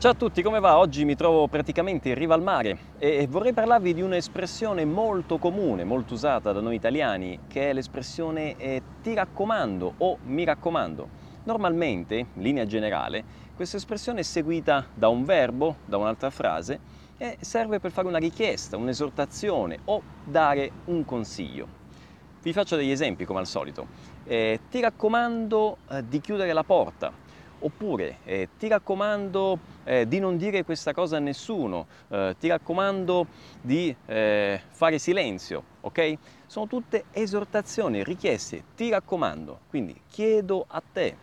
Ciao a tutti, come va? Oggi mi trovo praticamente in riva al mare e vorrei parlarvi di un'espressione molto comune, molto usata da noi italiani, che è l'espressione ti raccomando o mi raccomando. Normalmente, in linea generale, questa espressione è seguita da un verbo, da un'altra frase e serve per fare una richiesta, un'esortazione o dare un consiglio. Vi faccio degli esempi come al solito. Ti raccomando di chiudere la porta. Oppure ti raccomando di non dire questa cosa a nessuno, ti raccomando di fare silenzio, ok? Sono tutte esortazioni, richieste, ti raccomando, quindi chiedo a te,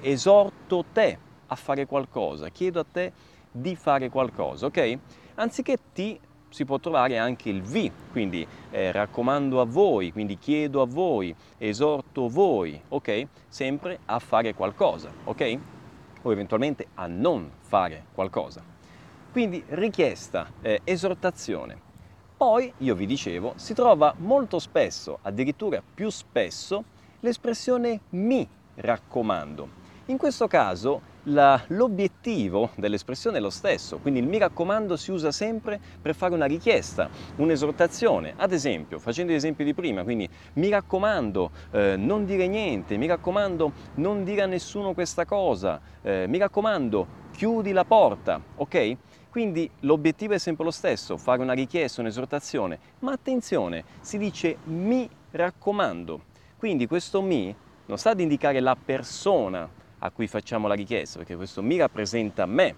esorto te a fare qualcosa, chiedo a te di fare qualcosa, ok? Anziché ti si può trovare anche il vi, quindi raccomando a voi, quindi chiedo a voi, esorto voi, ok? Sempre a fare qualcosa, ok? O eventualmente a non fare qualcosa. Quindi richiesta, esortazione. Poi, io vi dicevo, si trova molto spesso, addirittura più spesso, l'espressione mi raccomando. In questo caso l'obiettivo dell'espressione è lo stesso, quindi il mi raccomando si usa sempre per fare una richiesta, un'esortazione. Ad esempio, facendo gli esempi di prima, quindi mi raccomando non dire niente, mi raccomando non dire a nessuno questa cosa, mi raccomando chiudi la porta, ok? Quindi l'obiettivo è sempre lo stesso, fare una richiesta, un'esortazione, ma attenzione, si dice mi raccomando, quindi questo mi non sta ad indicare la persona a cui facciamo la richiesta, perché questo mi rappresenta me.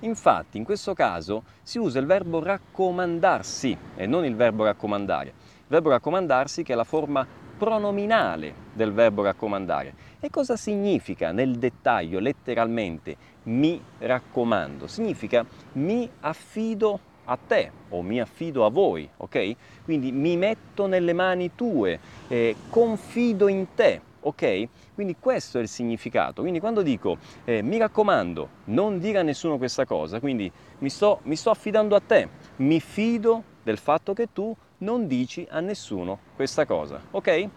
Infatti, in questo caso si usa il verbo raccomandarsi e non il verbo raccomandare. Il verbo raccomandarsi che è la forma pronominale del verbo raccomandare. E cosa significa nel dettaglio, letteralmente, mi raccomando? Significa mi affido a te o mi affido a voi, ok? Quindi mi metto nelle mani tue, confido in te. Ok? Quindi questo è il significato. Quindi quando dico mi raccomando, non dire a nessuno questa cosa, quindi mi sto affidando a te, mi fido del fatto che tu non dici a nessuno questa cosa, ok?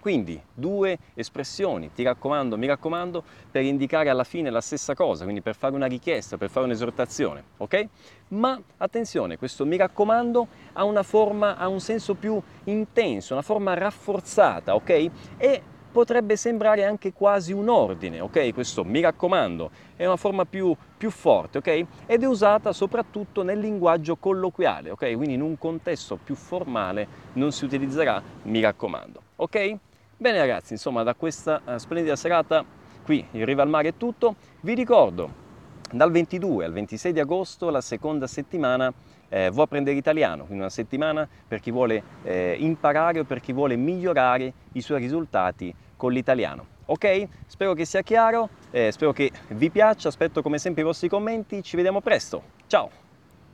Quindi due espressioni, ti raccomando, mi raccomando, per indicare alla fine la stessa cosa, quindi per fare una richiesta, per fare un'esortazione, ok? Ma attenzione, questo mi raccomando ha una forma, ha un senso più intenso, una forma rafforzata, ok? E potrebbe sembrare anche quasi un ordine, ok? Questo mi raccomando è una forma più forte, ok? Ed è usata soprattutto nel linguaggio colloquiale, ok? Quindi in un contesto più formale non si utilizzerà mi raccomando, ok? Bene ragazzi, insomma da questa splendida serata qui in riva al mare è tutto. Vi ricordo, dal 22 al 26 di agosto, la seconda settimana Vuoi apprendere italiano, quindi una settimana per chi vuole imparare o per chi vuole migliorare i suoi risultati con l'italiano. Ok? Spero che sia chiaro, spero che vi piaccia, aspetto come sempre i vostri commenti, ci vediamo presto, ciao!